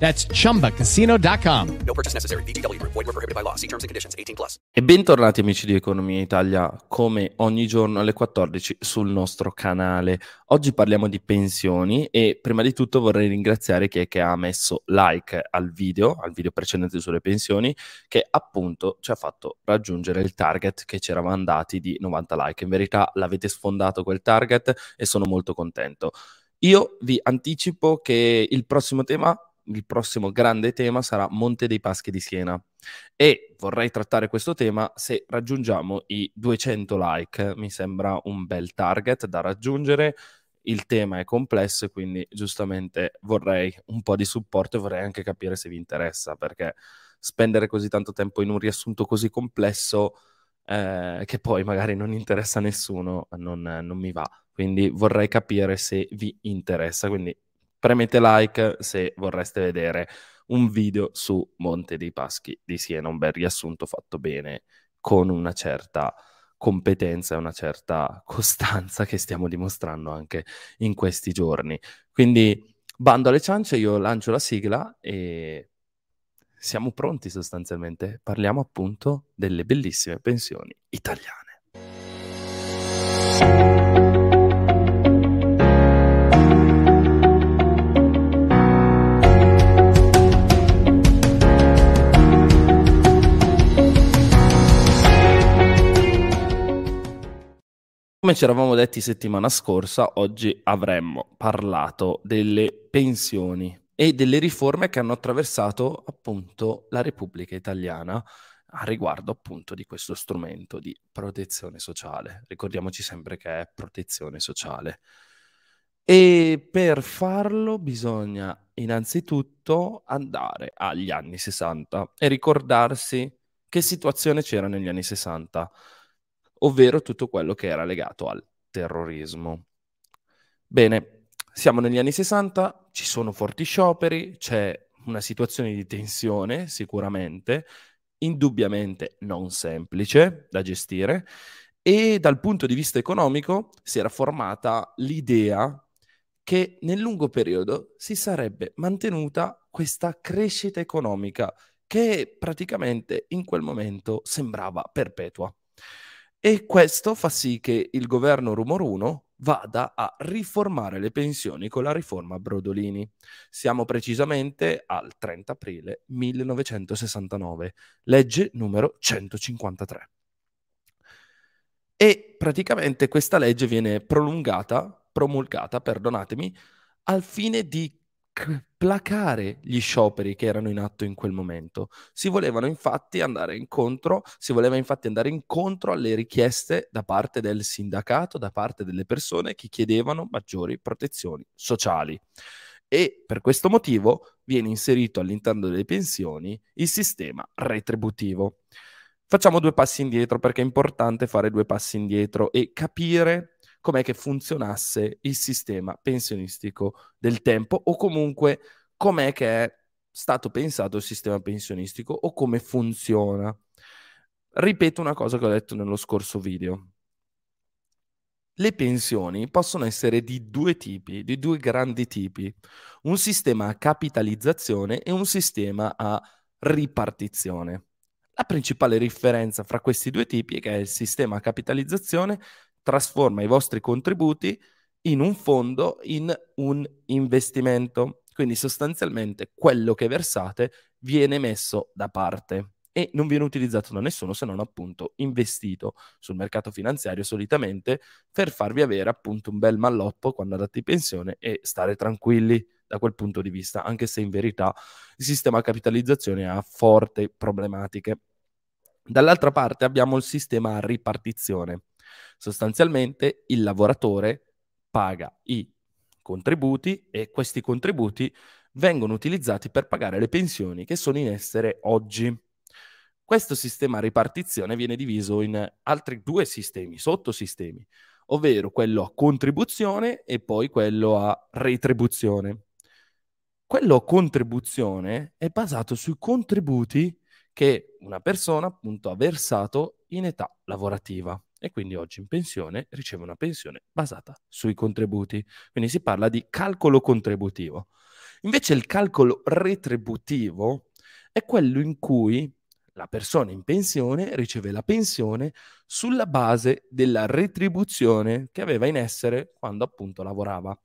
That's chumbacasino.com. No purchase necessary. VGW Group. Void where prohibited by law. See terms and conditions 18+. E bentornati amici di Economia Italia, come ogni giorno alle 14 sul nostro canale. Oggi parliamo di pensioni e prima di tutto vorrei ringraziare chi è che ha messo like al video precedente sulle pensioni, che appunto ci ha fatto raggiungere il target che ci eravamo dati di 90 like. In verità l'avete sfondato quel target e sono molto contento. Io vi anticipo che il prossimo grande tema sarà Monte dei Paschi di Siena e vorrei trattare questo tema se raggiungiamo i 200 like. Mi sembra un bel target da raggiungere, il tema è complesso, quindi giustamente vorrei un po' di supporto e vorrei anche capire se vi interessa, perché spendere così tanto tempo in un riassunto così complesso che poi magari non interessa a nessuno non mi va, quindi vorrei capire se vi interessa, quindi premete like se vorreste vedere un video su Monte dei Paschi di Siena, un bel riassunto fatto bene con una certa competenza e una certa costanza che stiamo dimostrando anche in questi giorni. Quindi bando alle ciance, io lancio la sigla e siamo pronti sostanzialmente. Parliamo appunto delle bellissime pensioni italiane. Come ci eravamo detti settimana scorsa, oggi avremmo parlato delle pensioni e delle riforme che hanno attraversato appunto la Repubblica Italiana a riguardo appunto di questo strumento di protezione sociale. Ricordiamoci sempre che è protezione sociale. E per farlo bisogna innanzitutto andare agli anni 60 e ricordarsi che situazione c'era negli anni 60. Ovvero tutto quello che era legato al terrorismo. Bene, siamo negli anni 60, ci sono forti scioperi, c'è una situazione di tensione sicuramente, indubbiamente non semplice da gestire, e dal punto di vista economico si era formata l'idea che nel lungo periodo si sarebbe mantenuta questa crescita economica che praticamente in quel momento sembrava perpetua. E questo fa sì che il governo Rumor 1 vada a riformare le pensioni con la riforma Brodolini. Siamo precisamente al 30 aprile 1969, legge numero 153. E praticamente questa legge viene promulgata, al fine di placare gli scioperi che erano in atto in quel momento. Si voleva infatti andare incontro alle richieste da parte del sindacato, da parte delle persone che chiedevano maggiori protezioni sociali. E per questo motivo viene inserito all'interno delle pensioni il sistema retributivo. Facciamo due passi indietro, perché è importante fare due passi indietro e capire com'è che funzionasse il sistema pensionistico del tempo, o comunque com'è che è stato pensato il sistema pensionistico o come funziona. Ripeto una cosa che ho detto nello scorso video. Le pensioni possono essere di due tipi, di due grandi tipi: un sistema a capitalizzazione e un sistema a ripartizione. La principale differenza fra questi due tipi è che il sistema a capitalizzazione trasforma i vostri contributi in un fondo, in un investimento. Quindi sostanzialmente quello che versate viene messo da parte e non viene utilizzato da nessuno, se non appunto investito sul mercato finanziario, solitamente per farvi avere appunto un bel malloppo quando andate in pensione e stare tranquilli da quel punto di vista, anche se in verità il sistema a capitalizzazione ha forti problematiche. Dall'altra parte abbiamo il sistema a ripartizione. Sostanzialmente il lavoratore paga i contributi e questi contributi vengono utilizzati per pagare le pensioni che sono in essere oggi. Questo sistema a ripartizione viene diviso in altri due sistemi, sottosistemi, ovvero quello a contribuzione e poi quello a retribuzione. Quello a contribuzione è basato sui contributi che una persona appunto ha versato in età lavorativa e quindi oggi in pensione riceve una pensione basata sui contributi. Quindi si parla di calcolo contributivo. Invece il calcolo retributivo è quello in cui la persona in pensione riceve la pensione sulla base della retribuzione che aveva in essere quando appunto lavorava.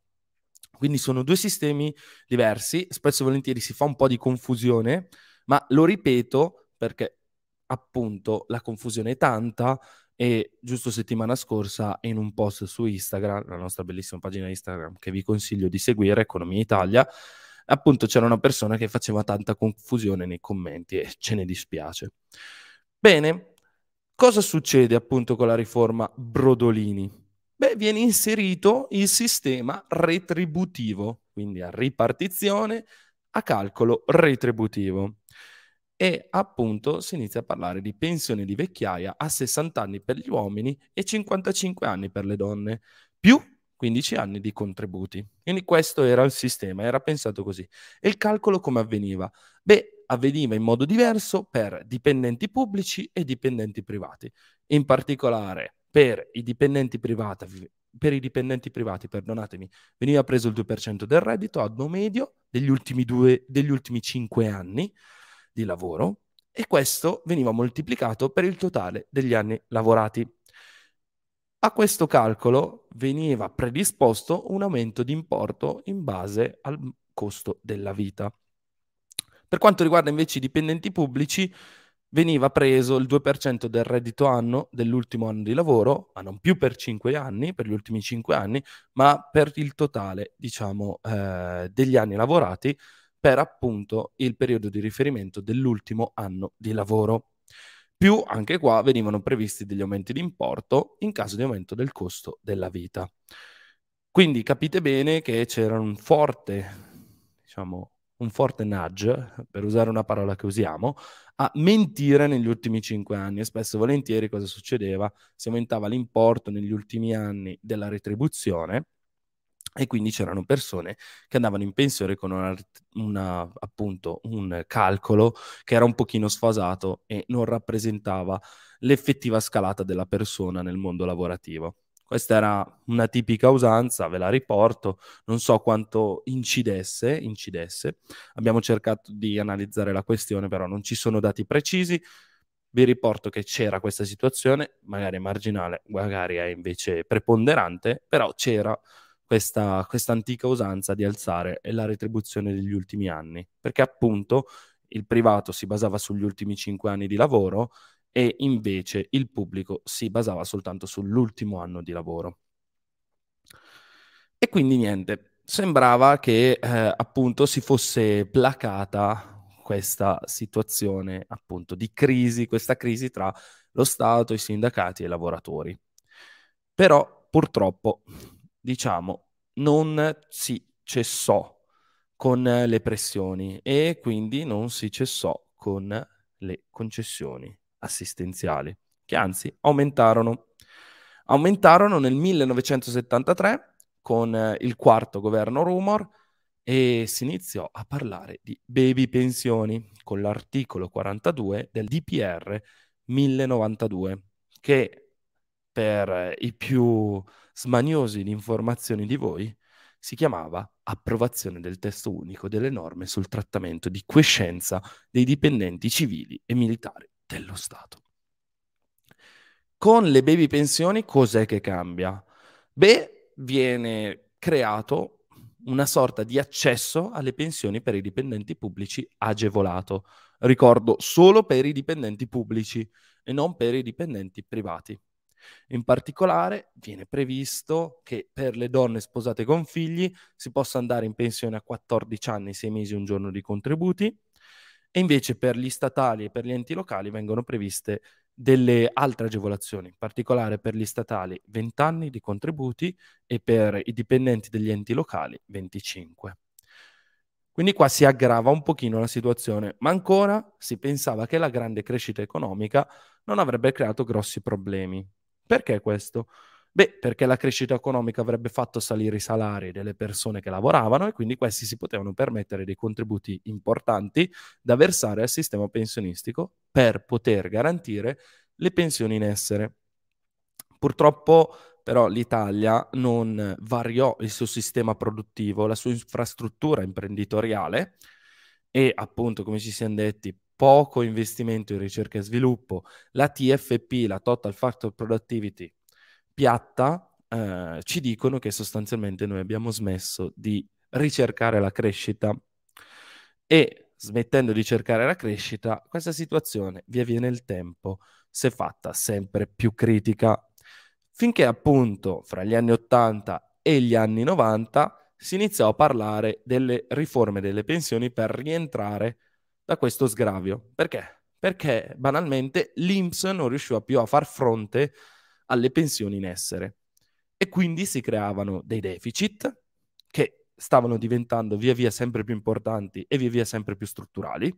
Quindi sono due sistemi diversi, spesso e volentieri si fa un po' di confusione, ma lo ripeto perché appunto la confusione è tanta e giusto settimana scorsa in un post su Instagram, la nostra bellissima pagina Instagram che vi consiglio di seguire, Economia Italia, appunto c'era una persona che faceva tanta confusione nei commenti e ce ne dispiace. Bene, cosa succede appunto con la riforma Brodolini? Beh, viene inserito il sistema retributivo, quindi a ripartizione, a calcolo retributivo. E appunto si inizia a parlare di pensione di vecchiaia a 60 anni per gli uomini e 55 anni per le donne, più 15 anni di contributi. Quindi questo era il sistema, era pensato così. E il calcolo come avveniva? Beh, avveniva in modo diverso per dipendenti pubblici e dipendenti privati. In particolare per i dipendenti privati, perdonatemi, veniva preso il 2% del reddito anno medio degli ultimi 5 anni di lavoro e questo veniva moltiplicato per il totale degli anni lavorati. A questo calcolo veniva predisposto un aumento di importo in base al costo della vita. Per quanto riguarda invece i dipendenti pubblici, veniva preso il 2% del reddito anno dell'ultimo anno di lavoro, ma non più per 5 anni, per gli ultimi 5 anni, ma per il totale, diciamo, degli anni lavorati per appunto il periodo di riferimento dell'ultimo anno di lavoro. Più, anche qua, venivano previsti degli aumenti di importo in caso di aumento del costo della vita. Quindi capite bene che c'era un forte, diciamo, nudge, per usare una parola che usiamo, a mentire negli ultimi 5 anni. E spesso e volentieri cosa succedeva? Si aumentava l'importo negli ultimi anni della retribuzione e quindi c'erano persone che andavano in pensione con un calcolo che era un pochino sfasato e non rappresentava l'effettiva scalata della persona nel mondo lavorativo. Questa era una tipica usanza, ve la riporto, non so quanto incidesse. Abbiamo cercato di analizzare la questione, però non ci sono dati precisi. Vi riporto che c'era questa situazione, magari marginale, magari è invece preponderante, però c'era questa antica usanza di alzare la retribuzione degli ultimi anni, perché appunto il privato si basava sugli ultimi 5 anni di lavoro e invece il pubblico si basava soltanto sull'ultimo anno di lavoro. E quindi niente, sembrava che appunto si fosse placata questa situazione appunto di crisi, questa crisi tra lo Stato, i sindacati e i lavoratori. Però purtroppo, diciamo, non si cessò con le pressioni e quindi non si cessò con le concessioni assistenziali, che anzi aumentarono nel 1973 con il quarto governo Rumor e si iniziò a parlare di baby pensioni con l'articolo 42 del DPR 1092 che per i più smaniosi di informazioni di voi si chiamava approvazione del testo unico delle norme sul trattamento di quiescenza dei dipendenti civili e militari dello Stato. Con le baby pensioni cos'è che cambia? Beh, viene creato una sorta di accesso alle pensioni per i dipendenti pubblici agevolato, ricordo solo per i dipendenti pubblici e non per i dipendenti privati. In particolare viene previsto che per le donne sposate con figli si possa andare in pensione a 14 anni, 6 mesi, un giorno di contributi, e invece per gli statali e per gli enti locali vengono previste delle altre agevolazioni, in particolare per gli statali 20 anni di contributi e per i dipendenti degli enti locali 25. Quindi qua si aggrava un pochino la situazione, ma ancora si pensava che la grande crescita economica non avrebbe creato grossi problemi. Perché questo? Beh, perché la crescita economica avrebbe fatto salire i salari delle persone che lavoravano e quindi questi si potevano permettere dei contributi importanti da versare al sistema pensionistico per poter garantire le pensioni in essere. Purtroppo però l'Italia non variò il suo sistema produttivo, la sua infrastruttura imprenditoriale e appunto, come ci siamo detti, poco investimento in ricerca e sviluppo, la TFP, la Total Factor Productivity piatta, ci dicono che sostanzialmente noi abbiamo smesso di ricercare la crescita e smettendo di cercare la crescita, questa situazione via via nel tempo si è fatta sempre più critica. Finché appunto fra gli anni 80 e gli anni 90 si iniziò a parlare delle riforme delle pensioni per rientrare da questo sgravio. Perché? Perché banalmente l'INPS non riusciva più a far fronte alle pensioni in essere e quindi si creavano dei deficit che stavano diventando via via sempre più importanti e via via sempre più strutturali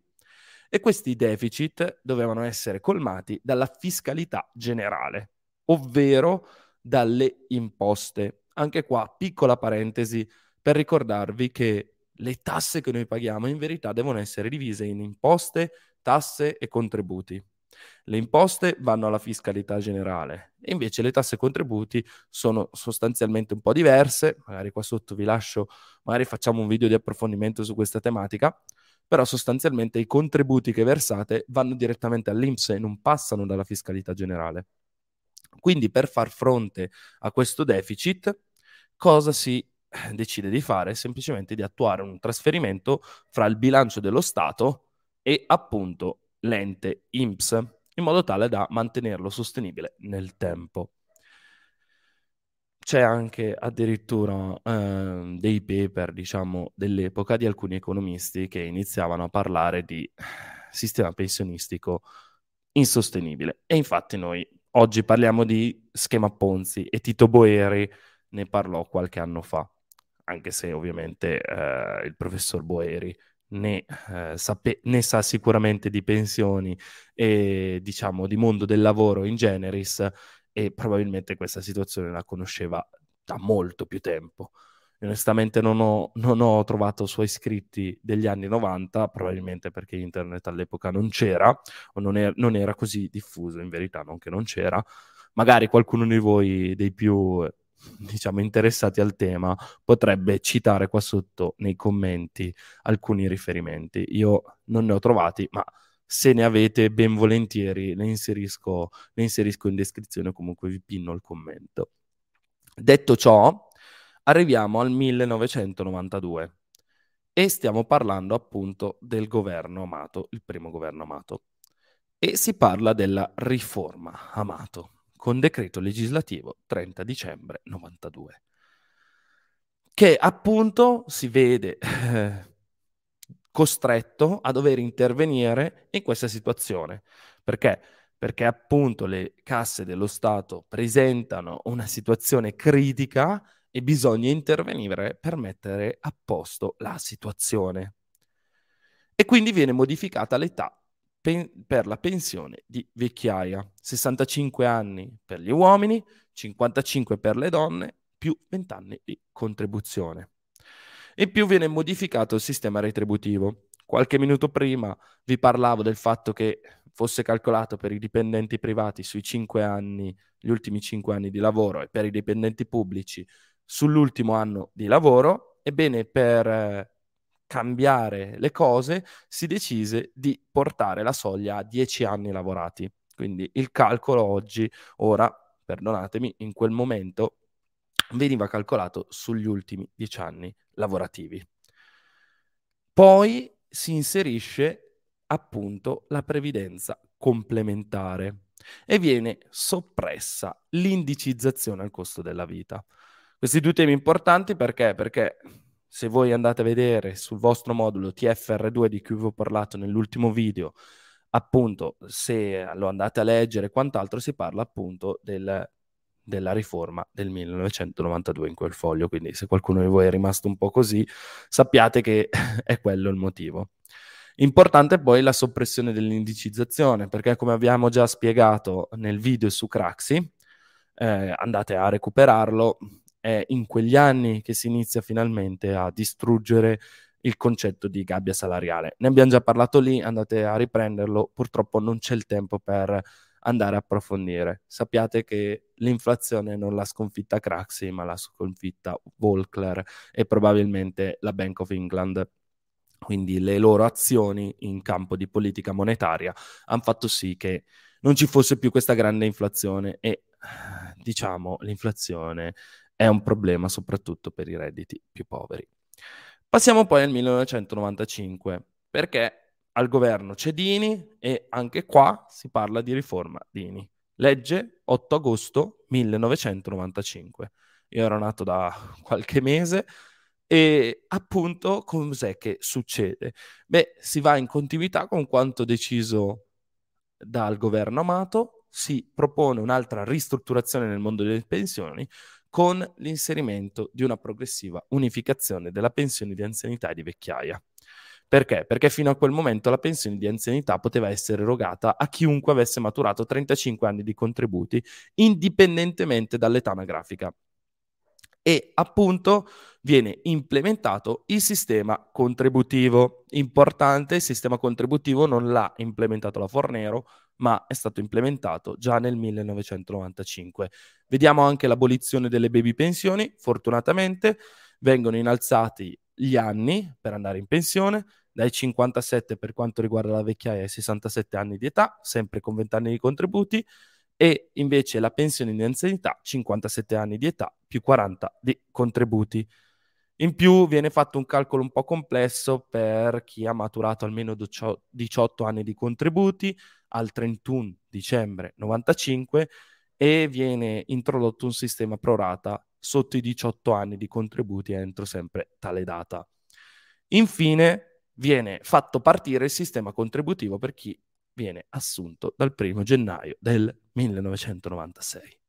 e questi deficit dovevano essere colmati dalla fiscalità generale, ovvero dalle imposte. Anche qua piccola parentesi per ricordarvi che le tasse che noi paghiamo in verità devono essere divise in imposte, tasse e contributi. Le imposte vanno alla fiscalità generale e invece le tasse e contributi sono sostanzialmente un po' diverse, magari qua sotto vi lascio, magari facciamo un video di approfondimento su questa tematica, però sostanzialmente i contributi che versate vanno direttamente all'INPS e non passano dalla fiscalità generale. Quindi per far fronte a questo deficit cosa si decide di fare? Semplicemente di attuare un trasferimento fra il bilancio dello Stato e appunto l'ente INPS, in modo tale da mantenerlo sostenibile nel tempo. C'è anche addirittura dei paper, diciamo, dell'epoca di alcuni economisti che iniziavano a parlare di sistema pensionistico insostenibile. E infatti noi oggi parliamo di schema Ponzi e Tito Boeri ne parlò qualche anno fa, anche se ovviamente il professor Boeri ne sa sicuramente di pensioni e diciamo di mondo del lavoro in generis e probabilmente questa situazione la conosceva da molto più tempo. Onestamente non ho trovato suoi scritti degli anni 90, probabilmente perché internet all'epoca non c'era o non era così diffuso, in verità non che non c'era. Magari qualcuno di voi dei più diciamo interessati al tema potrebbe citare qua sotto nei commenti alcuni riferimenti. Io non ne ho trovati, ma se ne avete ben volentieri le inserisco in descrizione, comunque vi pinno il commento. Detto ciò, arriviamo al 1992 e stiamo parlando appunto del governo Amato, il primo governo Amato, e si parla della riforma Amato con decreto legislativo 30 dicembre 92, che appunto si vede costretto a dover intervenire in questa situazione. Perché? Perché appunto le casse dello Stato presentano una situazione critica e bisogna intervenire per mettere a posto la situazione. E quindi viene modificata l'età per la pensione di vecchiaia, 65 anni per gli uomini, 55 per le donne, più 20 anni di contribuzione. In più viene modificato il sistema retributivo. Qualche minuto prima vi parlavo del fatto che fosse calcolato per i dipendenti privati sui 5 anni, gli ultimi 5 anni di lavoro, e per i dipendenti pubblici sull'ultimo anno di lavoro. Ebbene, per cambiare le cose si decise di portare la soglia a 10 anni lavorati. Quindi il calcolo oggi, ora, perdonatemi, in quel momento veniva calcolato sugli ultimi 10 anni lavorativi. Poi si inserisce appunto la previdenza complementare e viene soppressa l'indicizzazione al costo della vita. Questi due temi importanti perché? Perché se voi andate a vedere sul vostro modulo TFR2 di cui vi ho parlato nell'ultimo video, appunto se lo andate a leggere e quant'altro si parla appunto del, della riforma del 1992 in quel foglio. Quindi se qualcuno di voi è rimasto un po' così, sappiate che è quello il motivo. Importante poi la soppressione dell'indicizzazione, perché come abbiamo già spiegato nel video su Craxi, andate a recuperarlo, è in quegli anni che si inizia finalmente a distruggere il concetto di gabbia salariale. Ne abbiamo già parlato lì, andate a riprenderlo, purtroppo non c'è il tempo per andare a approfondire. Sappiate che l'inflazione non l'ha sconfitta Craxi, ma l'ha sconfitta Volcker e probabilmente la Bank of England. Quindi le loro azioni in campo di politica monetaria hanno fatto sì che non ci fosse più questa grande inflazione e, diciamo, l'inflazione è un problema soprattutto per i redditi più poveri. Passiamo poi al 1995, perché al governo c'è Dini e anche qua si parla di riforma Dini. Legge 8 agosto 1995. Io ero nato da qualche mese. E appunto cos'è che succede? Beh, si va in continuità con quanto deciso dal governo Amato, si propone un'altra ristrutturazione nel mondo delle pensioni con l'inserimento di una progressiva unificazione della pensione di anzianità e di vecchiaia. Perché? Perché fino a quel momento la pensione di anzianità poteva essere erogata a chiunque avesse maturato 35 anni di contributi, indipendentemente dall'età anagrafica. E appunto viene implementato il sistema contributivo. Importante, il sistema contributivo non l'ha implementato la Fornero, ma è stato implementato già nel 1995. Vediamo anche l'abolizione delle baby pensioni, fortunatamente vengono innalzati gli anni per andare in pensione, dai 57 per quanto riguarda la vecchiaia ai 67 anni di età, sempre con 20 anni di contributi, e invece la pensione di anzianità 57 anni di età più 40 di contributi. In più viene fatto un calcolo un po' complesso per chi ha maturato almeno 18 anni di contributi al 31 dicembre 95 e viene introdotto un sistema prorata sotto i 18 anni di contributi entro sempre tale data. Infine viene fatto partire il sistema contributivo per chi viene assunto dal 1 gennaio del 1996.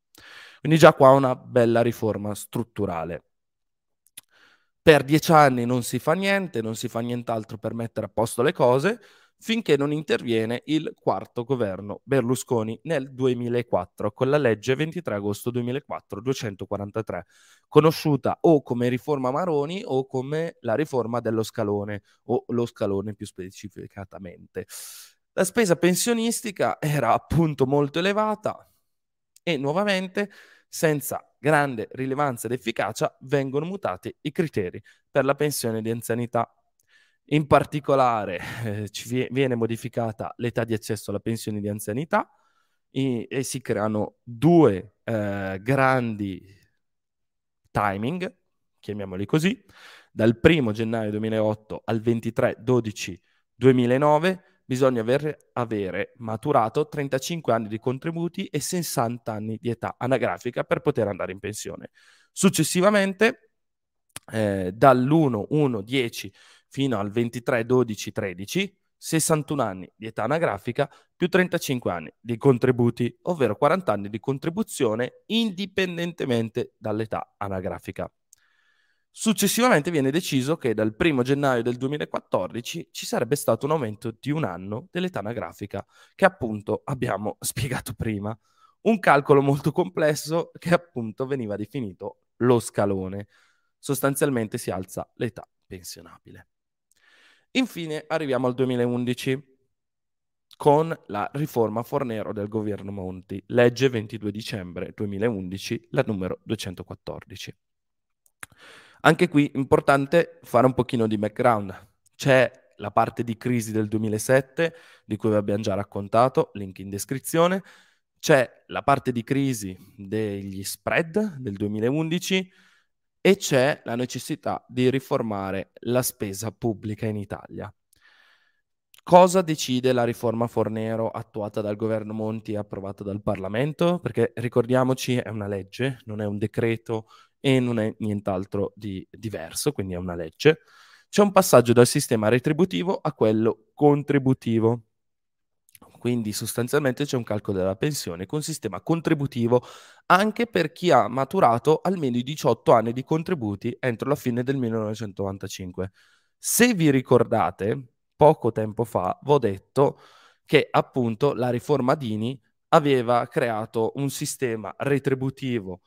Quindi già qua una bella riforma strutturale. Per 10 anni non si fa niente, non si fa nient'altro per mettere a posto le cose, finché non interviene il quarto governo Berlusconi nel 2004 con la legge 23 agosto 2004 243, conosciuta o come riforma Maroni o come la riforma dello scalone o lo scalone più specificatamente. La spesa pensionistica era appunto molto elevata e nuovamente, senza grande rilevanza ed efficacia, vengono mutati i criteri per la pensione di anzianità. In particolare viene modificata l'età di accesso alla pensione di anzianità e si creano due grandi timing, chiamiamoli così, dal 1 gennaio 2008 al 23/12/2009, bisogna avere maturato 35 anni di contributi e 60 anni di età anagrafica per poter andare in pensione. Successivamente, dall'1-1-10 fino al 23-12-13, 61 anni di età anagrafica più 35 anni di contributi, ovvero 40 anni di contribuzione indipendentemente dall'età anagrafica. Successivamente viene deciso che dal 1 gennaio del 2014 ci sarebbe stato un aumento di un anno dell'età anagrafica, che appunto abbiamo spiegato prima. Un calcolo molto complesso che appunto veniva definito lo scalone. Sostanzialmente si alza l'età pensionabile. Infine arriviamo al 2011 con la riforma Fornero del governo Monti, legge 22 dicembre 2011, la numero 214. Anche qui importante fare un pochino di background. C'è la parte di crisi del 2007, di cui vi abbiamo già raccontato, link in descrizione. C'è la parte di crisi degli spread del 2011 e c'è la necessità di riformare la spesa pubblica in Italia. Cosa decide la riforma Fornero attuata dal governo Monti e approvata dal Parlamento? Perché ricordiamoci, è una legge, non è un decreto, e non è nient'altro di diverso, quindi è una legge. C'è un passaggio dal sistema retributivo a quello contributivo. Quindi sostanzialmente c'è un calcolo della pensione con sistema contributivo anche per chi ha maturato almeno i 18 anni di contributi entro la fine del 1995. Se vi ricordate, poco tempo fa vi ho detto che appunto la riforma Dini aveva creato un sistema retributivo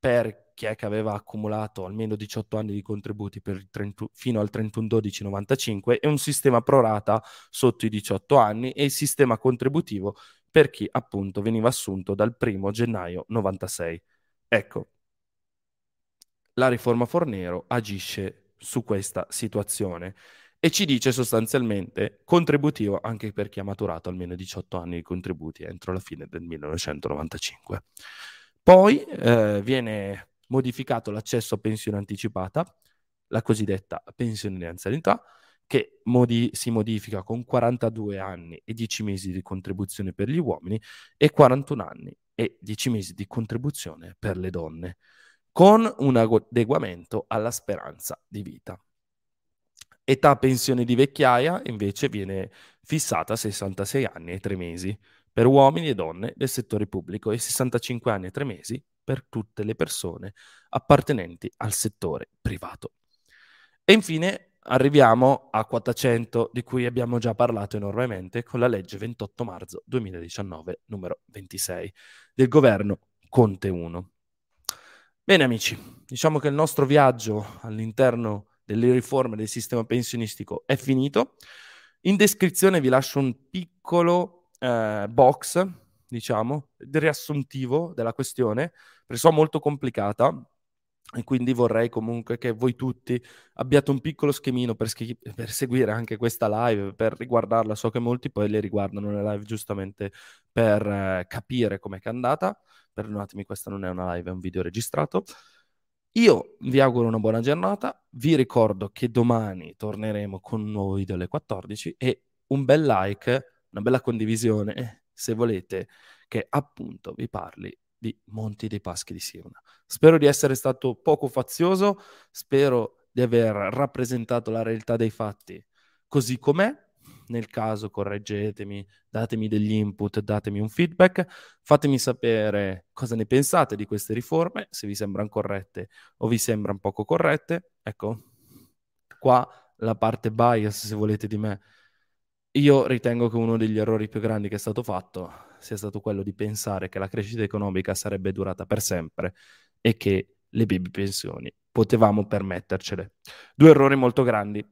per chi è che aveva accumulato almeno 18 anni di contributi per fino al 31/12/95 e un sistema prorata sotto i 18 anni e il sistema contributivo per chi appunto veniva assunto dal 1 gennaio 96. Ecco, la riforma Fornero agisce su questa situazione e ci dice sostanzialmente contributivo anche per chi ha maturato almeno 18 anni di contributi entro la fine del 1995. Poi viene modificato l'accesso a pensione anticipata, la cosiddetta pensione di anzianità, che si modifica con 42 anni e 10 mesi di contribuzione per gli uomini e 41 anni e 10 mesi di contribuzione per le donne, con un adeguamento alla speranza di vita. Età pensione di vecchiaia invece viene fissata a 66 anni e 3 mesi per uomini e donne del settore pubblico e 65 anni e 3 mesi per tutte le persone appartenenti al settore privato. E infine arriviamo a quota 100, di cui abbiamo già parlato enormemente con la legge 28 marzo 2019 numero 26 del governo Conte 1. Bene amici, diciamo che il nostro viaggio all'interno delle riforme del sistema pensionistico è finito. In descrizione vi lascio un piccolo box, diciamo, riassuntivo della questione, perciò molto complicata, e quindi vorrei comunque che voi tutti abbiate un piccolo schemino per seguire anche questa live, per riguardarla. So che molti poi le riguardano le live giustamente per capire com'è che è andata. Perdonatemi, questa non è una live, è un video registrato. Io vi auguro una buona giornata, vi ricordo che domani torneremo con un nuovo video alle 14 e un bel like, una bella condivisione se volete che appunto vi parli di Monte dei Paschi di Siena. Spero di essere stato poco fazioso, spero di aver rappresentato la realtà dei fatti così com'è. Nel caso correggetemi, datemi degli input, datemi un feedback, fatemi sapere cosa ne pensate di queste riforme, se vi sembrano corrette o vi sembrano poco corrette. Ecco qua la parte bias, se volete, di me. Io ritengo che uno degli errori più grandi che è stato fatto sia stato quello di pensare che la crescita economica sarebbe durata per sempre e che le baby pensioni potevamo permettercele. Due errori molto grandi.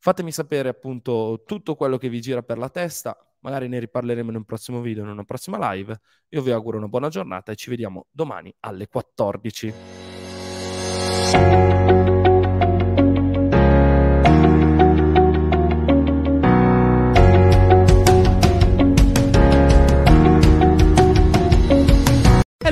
Fatemi sapere appunto tutto quello che vi gira per la testa, magari ne riparleremo in un prossimo video, in una prossima live. Io vi auguro una buona giornata e ci vediamo domani alle 14.